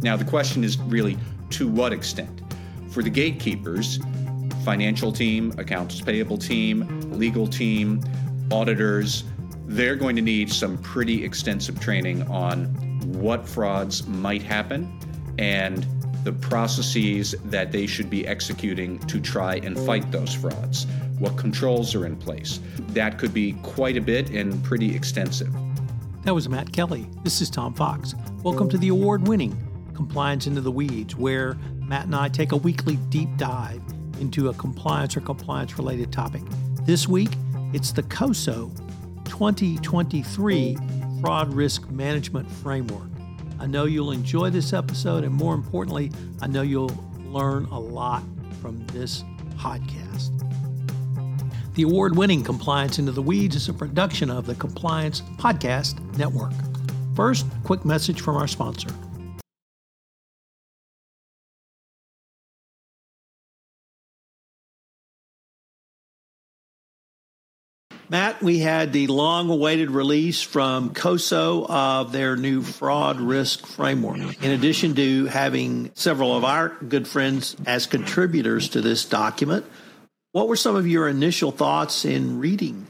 Now, the question is really, to what extent? For the gatekeepers, financial team, accounts payable team, legal team, auditors, they're going to need some pretty extensive training on what frauds might happen and the processes that they should be executing to try and fight those frauds, what controls are in place. That could be quite a bit and pretty extensive. That was Matt Kelly. This is Tom Fox. Welcome to the award-winning Compliance Into the Weeds, where Matt and I take a weekly deep dive into a compliance or compliance-related topic. This week, it's the COSO 2023 Fraud Risk Management Framework. I know you'll enjoy this episode, and more importantly, I know you'll learn a lot from this podcast. The award-winning Compliance Into the Weeds is a production of the Compliance Podcast Network. First, quick message from our sponsor. Matt, we had the long-awaited release from COSO of their new fraud risk framework. In addition to having several of our good friends as contributors to this document, what were some of your initial thoughts in reading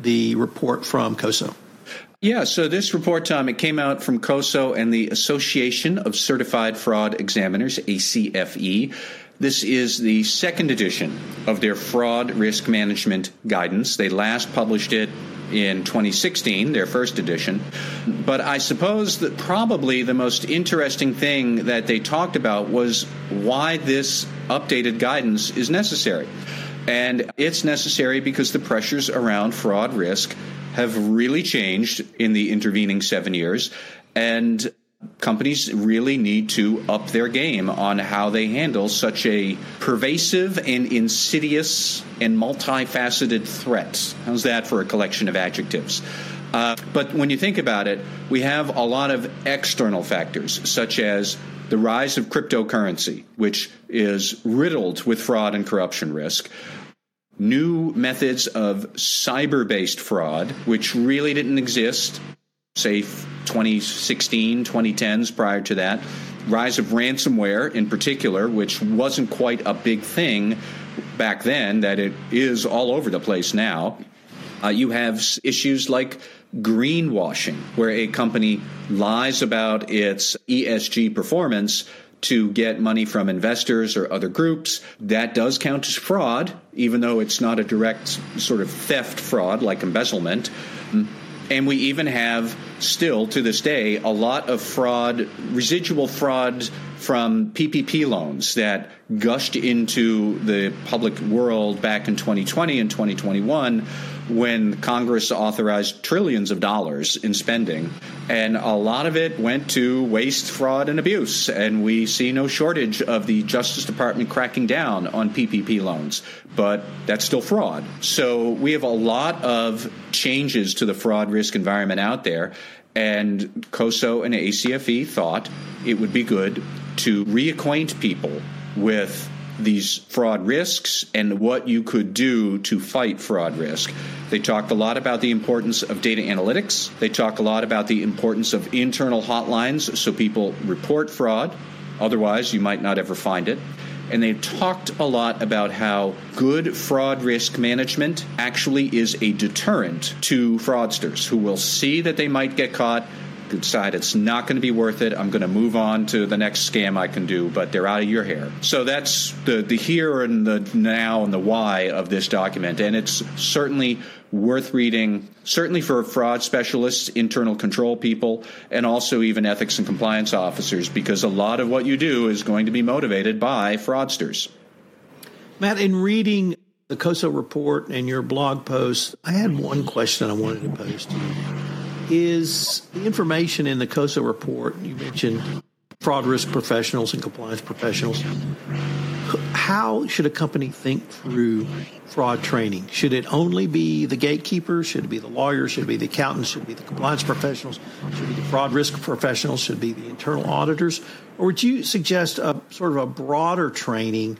the report from COSO? Yeah, so this report, Tom, it came out from COSO and the Association of Certified Fraud Examiners, ACFE. This is the second edition of their fraud risk management guidance. They last published it in 2016, their first edition. But I suppose that probably the most interesting thing that they talked about was why this updated guidance is necessary. And it's necessary because the pressures around fraud risk have really changed in the intervening 7 years. And companies really need to up their game on how they handle such a pervasive and insidious and multifaceted threat. How's that for a collection of adjectives? But when you think about it, we have a lot of external factors, such as the rise of cryptocurrency, which is riddled with fraud and corruption risk. New methods of cyber-based fraud, which really didn't exist, say, 2016, 2010s prior to that. Rise of ransomware in particular, which wasn't quite a big thing back then, that it is all over the place now. You have issues like greenwashing, where a company lies about its ESG performance to get money from investors or other groups. That does count as fraud, even though it's not a direct sort of theft fraud like embezzlement. And we even have, still to this day, a lot of fraud, residual fraud from PPP loans that gushed into the public world back in 2020 and 2021 when Congress authorized trillions of dollars in spending. And a lot of it went to waste, fraud, and abuse. And we see no shortage of the Justice Department cracking down on PPP loans. But that's still fraud. So we have a lot of changes to the fraud risk environment out there. And COSO and ACFE thought it would be good to reacquaint people with these fraud risks and what you could do to fight fraud risk. They talked a lot about the importance of data analytics. They talk a lot about the importance of internal hotlines so people report fraud. Otherwise, you might not ever find it. And they talked a lot about how good fraud risk management actually is a deterrent to fraudsters who will see that they might get caught, decide it's not going to be worth it, I'm going to move on to the next scam I can do, but they're out of your hair. So that's the here and the now and the why of this document. And it's certainly worth reading, certainly for fraud specialists, internal control people, and also even ethics and compliance officers, because a lot of what you do is going to be motivated by fraudsters. Matt, in reading the COSO report and your blog post, I had one question I wanted to pose to you. Is the information in the COSO report, you mentioned fraud risk professionals and compliance professionals, how should a company think through fraud training? Should it only be the gatekeeper? Should it be the lawyer? Should it be the accountant? Should it be the compliance professionals? Should it be the fraud risk professionals? Should it be the internal auditors? Or would you suggest a sort of a broader training,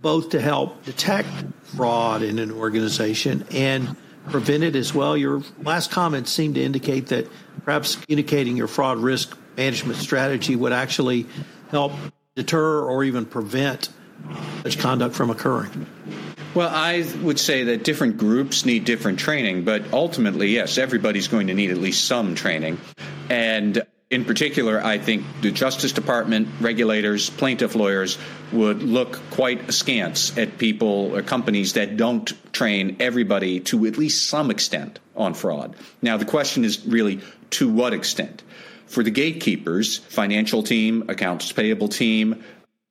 both to help detect fraud in an organization and prevent it as well? Your last comments seem to indicate that perhaps communicating your fraud risk management strategy would actually help deter or even prevent such conduct from occurring? Well, I would say that different groups need different training, but ultimately, yes, everybody's going to need at least some training. And in particular, I think the Justice Department, regulators, plaintiff lawyers would look quite askance at people or companies that don't train everybody to at least some extent on fraud. Now, the question is really to what extent? For the gatekeepers, financial team, accounts payable team,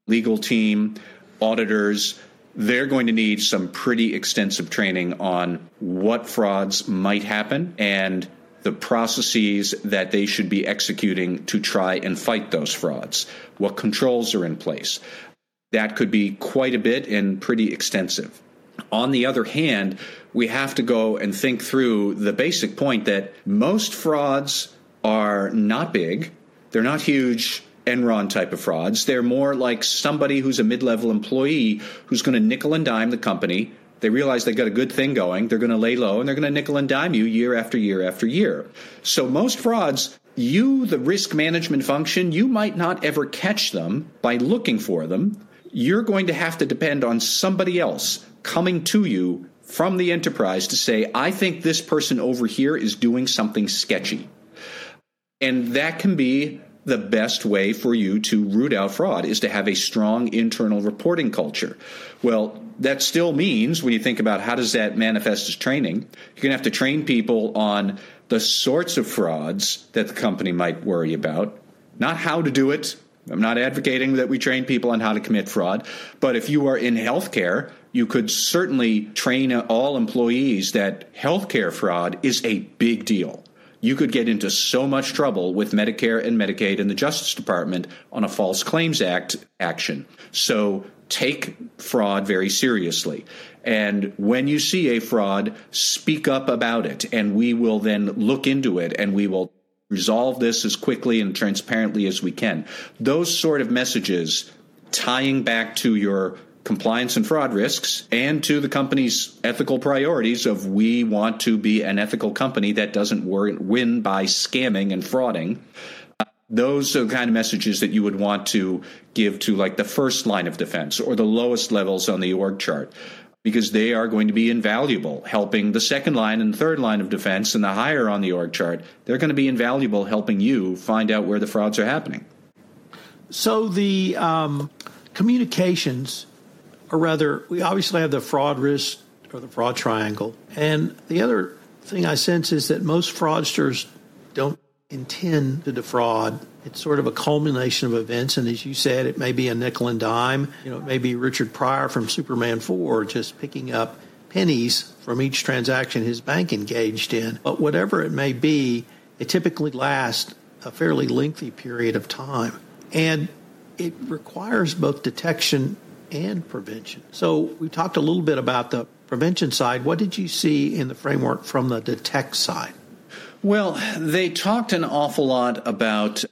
legal team, auditors, they're going to need some pretty extensive training on what frauds might happen and the processes that they should be executing to try and fight those frauds, what controls are in place. That could be quite a bit and pretty extensive. On the other hand, we have to go and think through the basic point that most frauds are not big. They're not huge Enron type of frauds. They're more like somebody who's a mid-level employee who's going to nickel and dime the company. They realize they got a good thing going. They're going to lay low and they're going to nickel and dime you year after year after year. So most frauds, you, the risk management function, you might not ever catch them by looking for them. You're going to have to depend on somebody else coming to you from the enterprise to say, I think this person over here is doing something sketchy. And that can be the best way for you to root out fraud is to have a strong internal reporting culture. Well, that still means when you think about how does that manifest as training, you're going to have to train people on the sorts of frauds that the company might worry about, not how to do it. I'm not advocating that we train people on how to commit fraud, but if you are in healthcare, you could certainly train all employees that healthcare fraud is a big deal. You could get into so much trouble with Medicare and Medicaid and the Justice Department on a False Claims Act action. So take fraud very seriously. And when you see a fraud, speak up about it, and we will then look into it, and we will resolve this as quickly and transparently as we can. Those sort of messages tying back to your compliance and fraud risks and to the company's ethical priorities of we want to be an ethical company that doesn't win by scamming and frauding. Those are the kind of messages that you would want to give to like the first line of defense or the lowest levels on the org chart, because they are going to be invaluable helping the second line and third line of defense and the higher on the org chart. They're going to be invaluable helping you find out where the frauds are happening. So the communications or rather, we obviously have the fraud risk or the fraud triangle. And the other thing I sense is that most fraudsters don't intend to defraud. It's sort of a culmination of events. And as you said, it may be a nickel and dime. You know, it may be Richard Pryor from Superman 4 just picking up pennies from each transaction his bank engaged in. But whatever it may be, it typically lasts a fairly lengthy period of time. And it requires both detection and prevention. So we talked a little bit about the prevention side. What did you see in the framework from the detect side? Well, they talked an awful lot about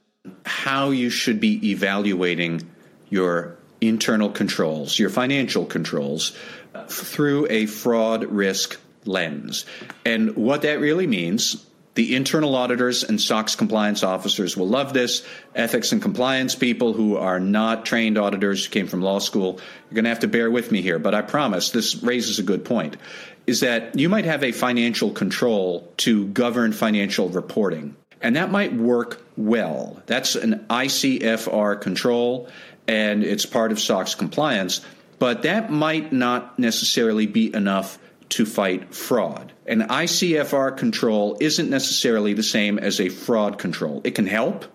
how you should be evaluating your internal controls, your financial controls, through a fraud risk lens. And what that really means, the internal auditors and SOX compliance officers will love this. Ethics and compliance people who are not trained auditors who came from law school, you're going to have to bear with me here, but I promise this raises a good point, is that you might have a financial control to govern financial reporting, and that might work well. That's an ICFR control, and it's part of SOX compliance, but that might not necessarily be enough to fight fraud. An ICFR control isn't necessarily the same as a fraud control. It can help,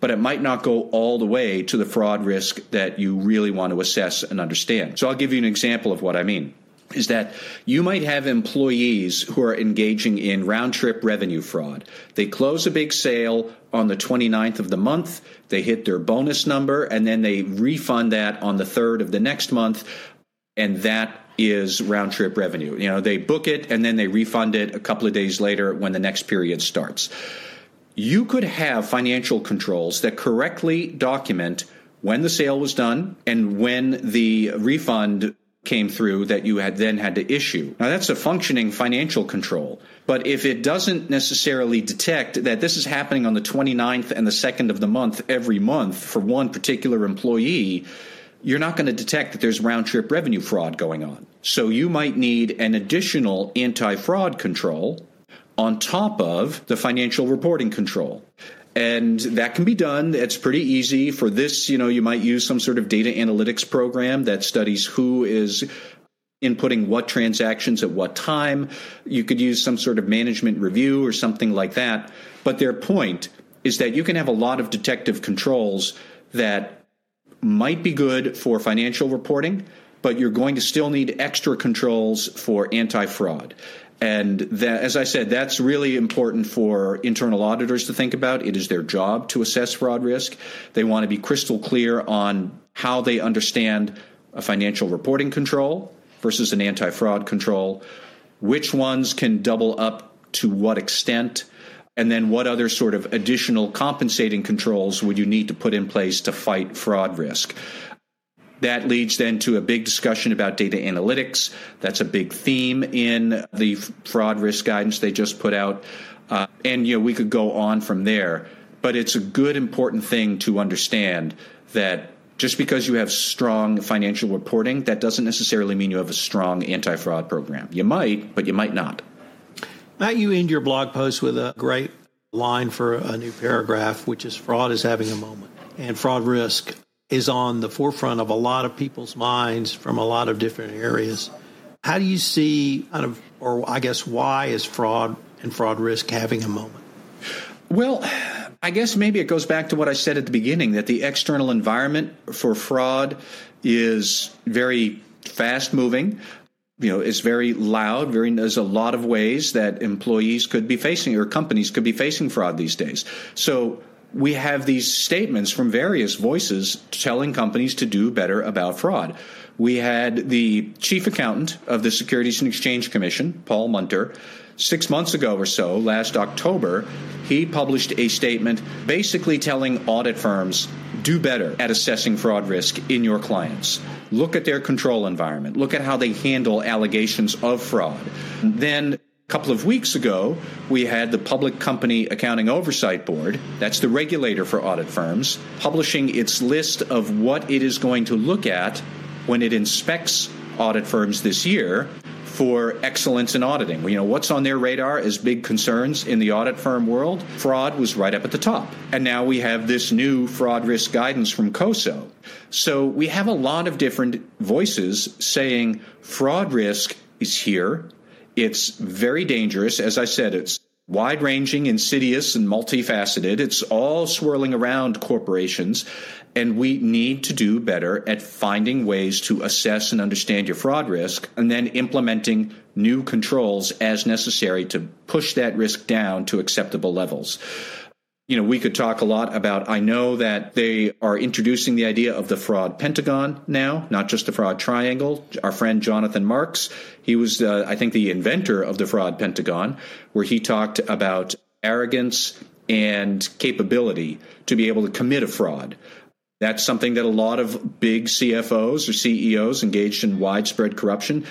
but it might not go all the way to the fraud risk that you really want to assess and understand. So I'll give you an example of what I mean, is that you might have employees who are engaging in round-trip revenue fraud. They close a big sale on the 29th of the month, they hit their bonus number, and then they refund that on the 3rd of the next month, and that is round-trip revenue. You know, they book it and then they refund it a couple of days later when the next period starts. You could have financial controls that correctly document when the sale was done and when the refund came through that you had then had to issue. Now, that's a functioning financial control. But if it doesn't necessarily detect that this is happening on the 29th and the 2nd of the month every month for one particular employee, you're not going to detect that there's round-trip revenue fraud going on. So you might need an additional anti-fraud control on top of the financial reporting control. And that can be done. It's pretty easy. For this, you might use some sort of data analytics program that studies who is inputting what transactions at what time. You could use some sort of management review or something like that. But their point is that you can have a lot of detective controls that might be good for financial reporting, but you're going to still need extra controls for anti-fraud. And that, as I said, that's really important for internal auditors to think about. It is their job to assess fraud risk. They want to be crystal clear on how they understand a financial reporting control versus an anti-fraud control, which ones can double up to what extent, and then what other sort of additional compensating controls would you need to put in place to fight fraud risk. That leads then to a big discussion about data analytics. That's a big theme in the fraud risk guidance they just put out. And we could go on from there. But it's a good, important thing to understand that just because you have strong financial reporting, that doesn't necessarily mean you have a strong anti-fraud program. You might, but you might not. Matt, you end your blog post with a great line for a new paragraph, which is fraud is having a moment. And fraud risk is on the forefront of a lot of people's minds from a lot of different areas. How do you see why is fraud and fraud risk having a moment? Well, I guess maybe it goes back to what I said at the beginning, that the external environment for fraud is very fast moving. It's very loud. There's a lot of ways that employees could be facing or companies could be facing fraud these days. So we have these statements from various voices telling companies to do better about fraud. We had the chief accountant of the Securities and Exchange Commission, Paul Munter, 6 months ago or so, last October, he published a statement basically telling audit firms, do better at assessing fraud risk in your clients. Look at their control environment. Look at how they handle allegations of fraud. Then a couple of weeks ago, we had the Public Company Accounting Oversight Board, that's the regulator for audit firms, publishing its list of what it is going to look at when it inspects audit firms this year for excellence in auditing. What's on their radar as big concerns in the audit firm world? Fraud was right up at the top. And now we have this new fraud risk guidance from COSO. So we have a lot of different voices saying fraud risk is here. It's very dangerous. As I said, it's wide-ranging, insidious, and multifaceted. It's all swirling around corporations, and we need to do better at finding ways to assess and understand your fraud risk and then implementing new controls as necessary to push that risk down to acceptable levels. We could talk a lot about, I know that they are introducing the idea of the Fraud Pentagon now, not just the Fraud Triangle. Our friend Jonathan Marks, he was, the inventor of the Fraud Pentagon, where he talked about arrogance and capability to be able to commit a fraud. That's something that a lot of big CFOs or CEOs engaged in widespread corruption,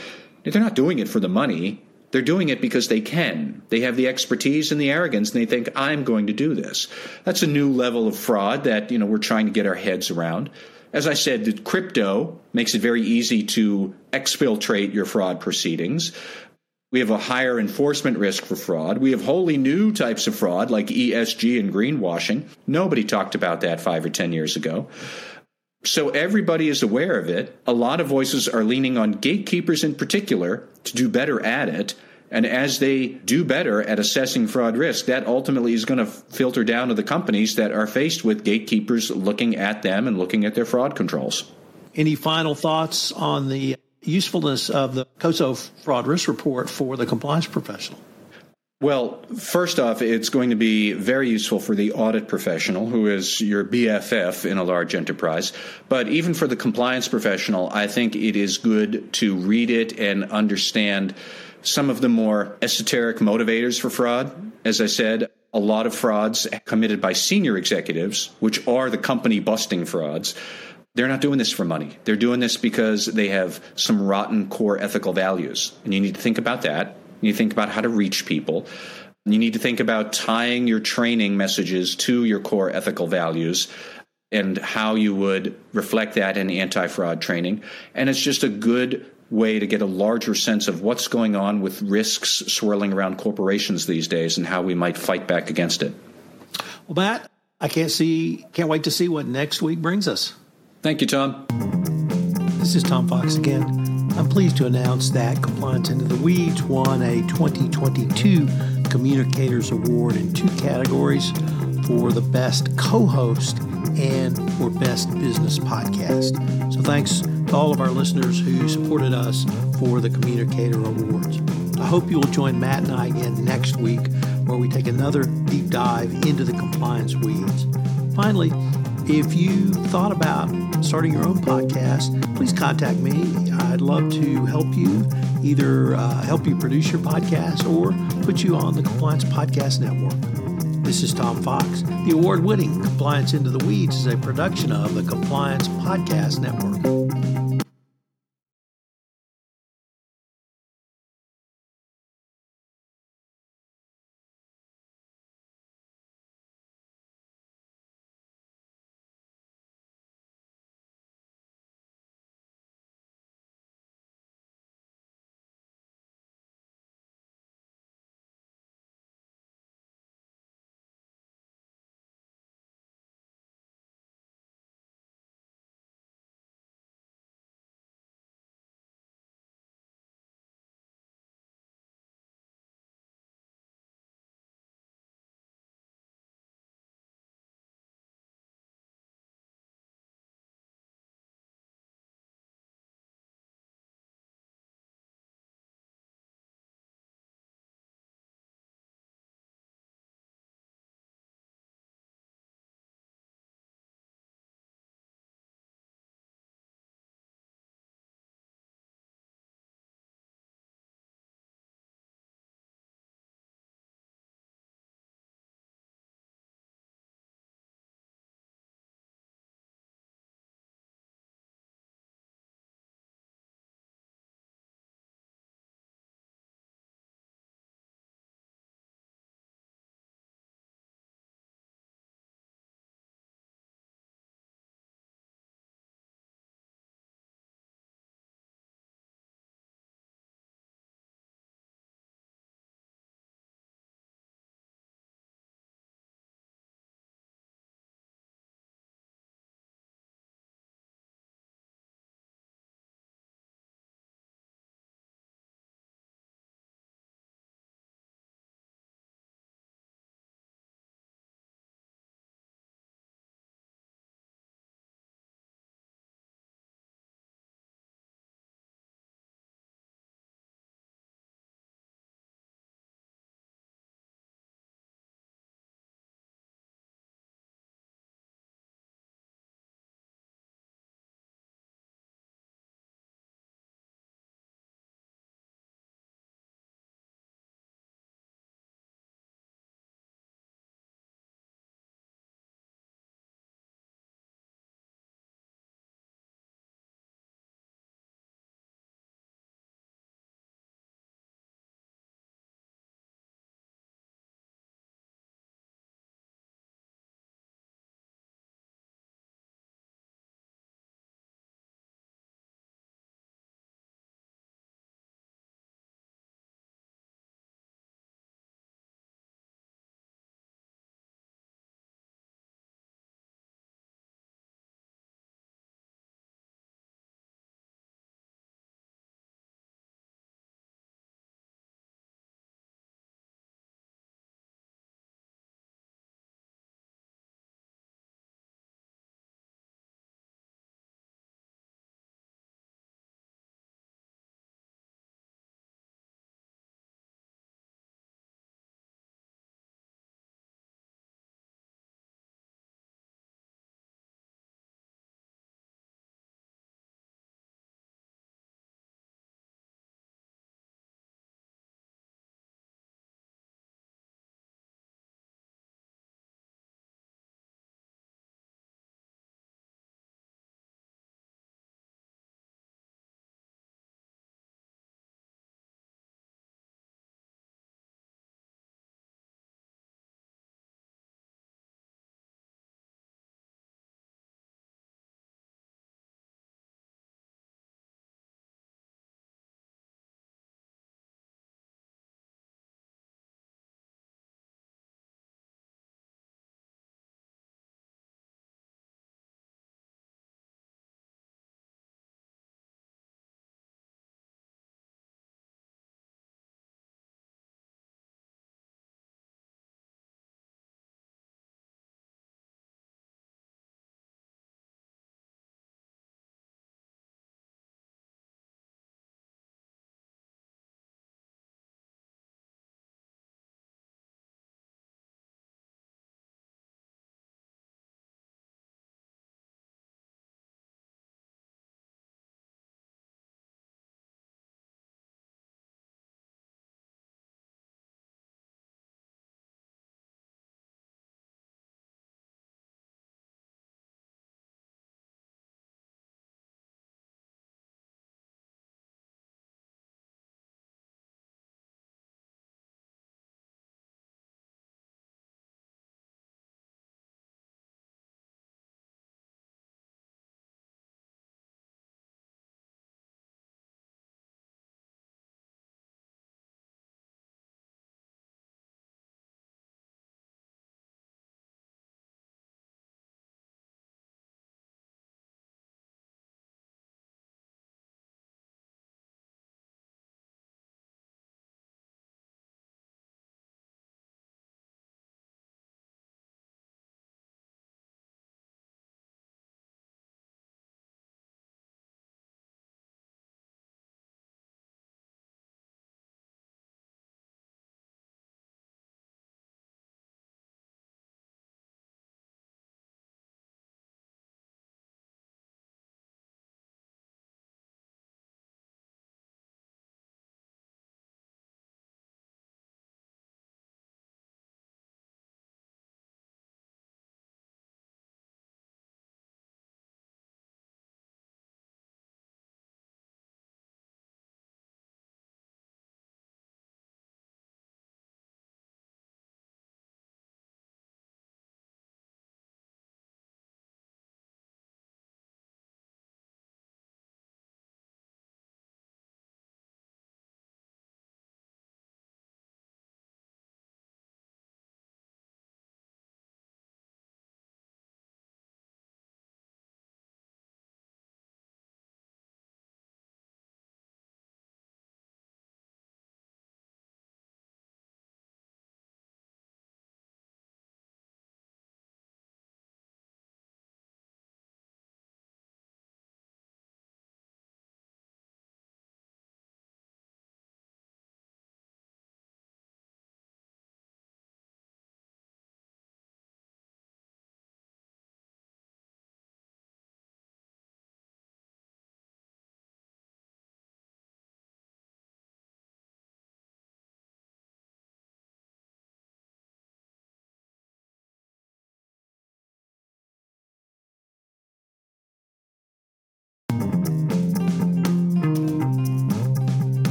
they're not doing it for the money. They're doing it because they can. They have the expertise and the arrogance, and they think, I'm going to do this. That's a new level of fraud that we're trying to get our heads around. As I said, the crypto makes it very easy to exfiltrate your fraud proceedings. We have a higher enforcement risk for fraud. We have wholly new types of fraud like ESG and greenwashing. Nobody talked about that 5 or 10 years ago. So everybody is aware of it. A lot of voices are leaning on gatekeepers in particular to do better at it. And as they do better at assessing fraud risk, that ultimately is going to filter down to the companies that are faced with gatekeepers looking at them and looking at their fraud controls. Any final thoughts on the usefulness of the COSO fraud risk report for the compliance professional? Well, first off, it's going to be very useful for the audit professional, who is your BFF in a large enterprise. But even for the compliance professional, I think it is good to read it and understand some of the more esoteric motivators for fraud. As I said, a lot of frauds committed by senior executives, which are the company busting frauds, They're not doing this for money. They're doing this because they have some rotten core ethical values. And you need to think about that. You think about how to reach people. You need to think about tying your training messages to your core ethical values and how you would reflect that in anti-fraud training. And it's just a good way to get a larger sense of what's going on with risks swirling around corporations these days and how we might fight back against it. Well, Matt, I can't wait to see what next week brings us. Thank you, Tom. This is Tom Fox again. I'm pleased to announce that Compliance Into the Weeds won a 2022 Communicators Award in two categories for the best co-host and for best business podcast. So thanks to all of our listeners who supported us for the Communicator Awards. I hope you will join Matt and I again next week where we take another deep dive into the compliance weeds. Finally, if you thought about starting your own podcast, please contact me. I'd love to help you, either help you produce your podcast or put you on the Compliance Podcast Network. This is Tom Fox. The award-winning Compliance Into the Weeds is a production of the Compliance Podcast Network.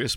This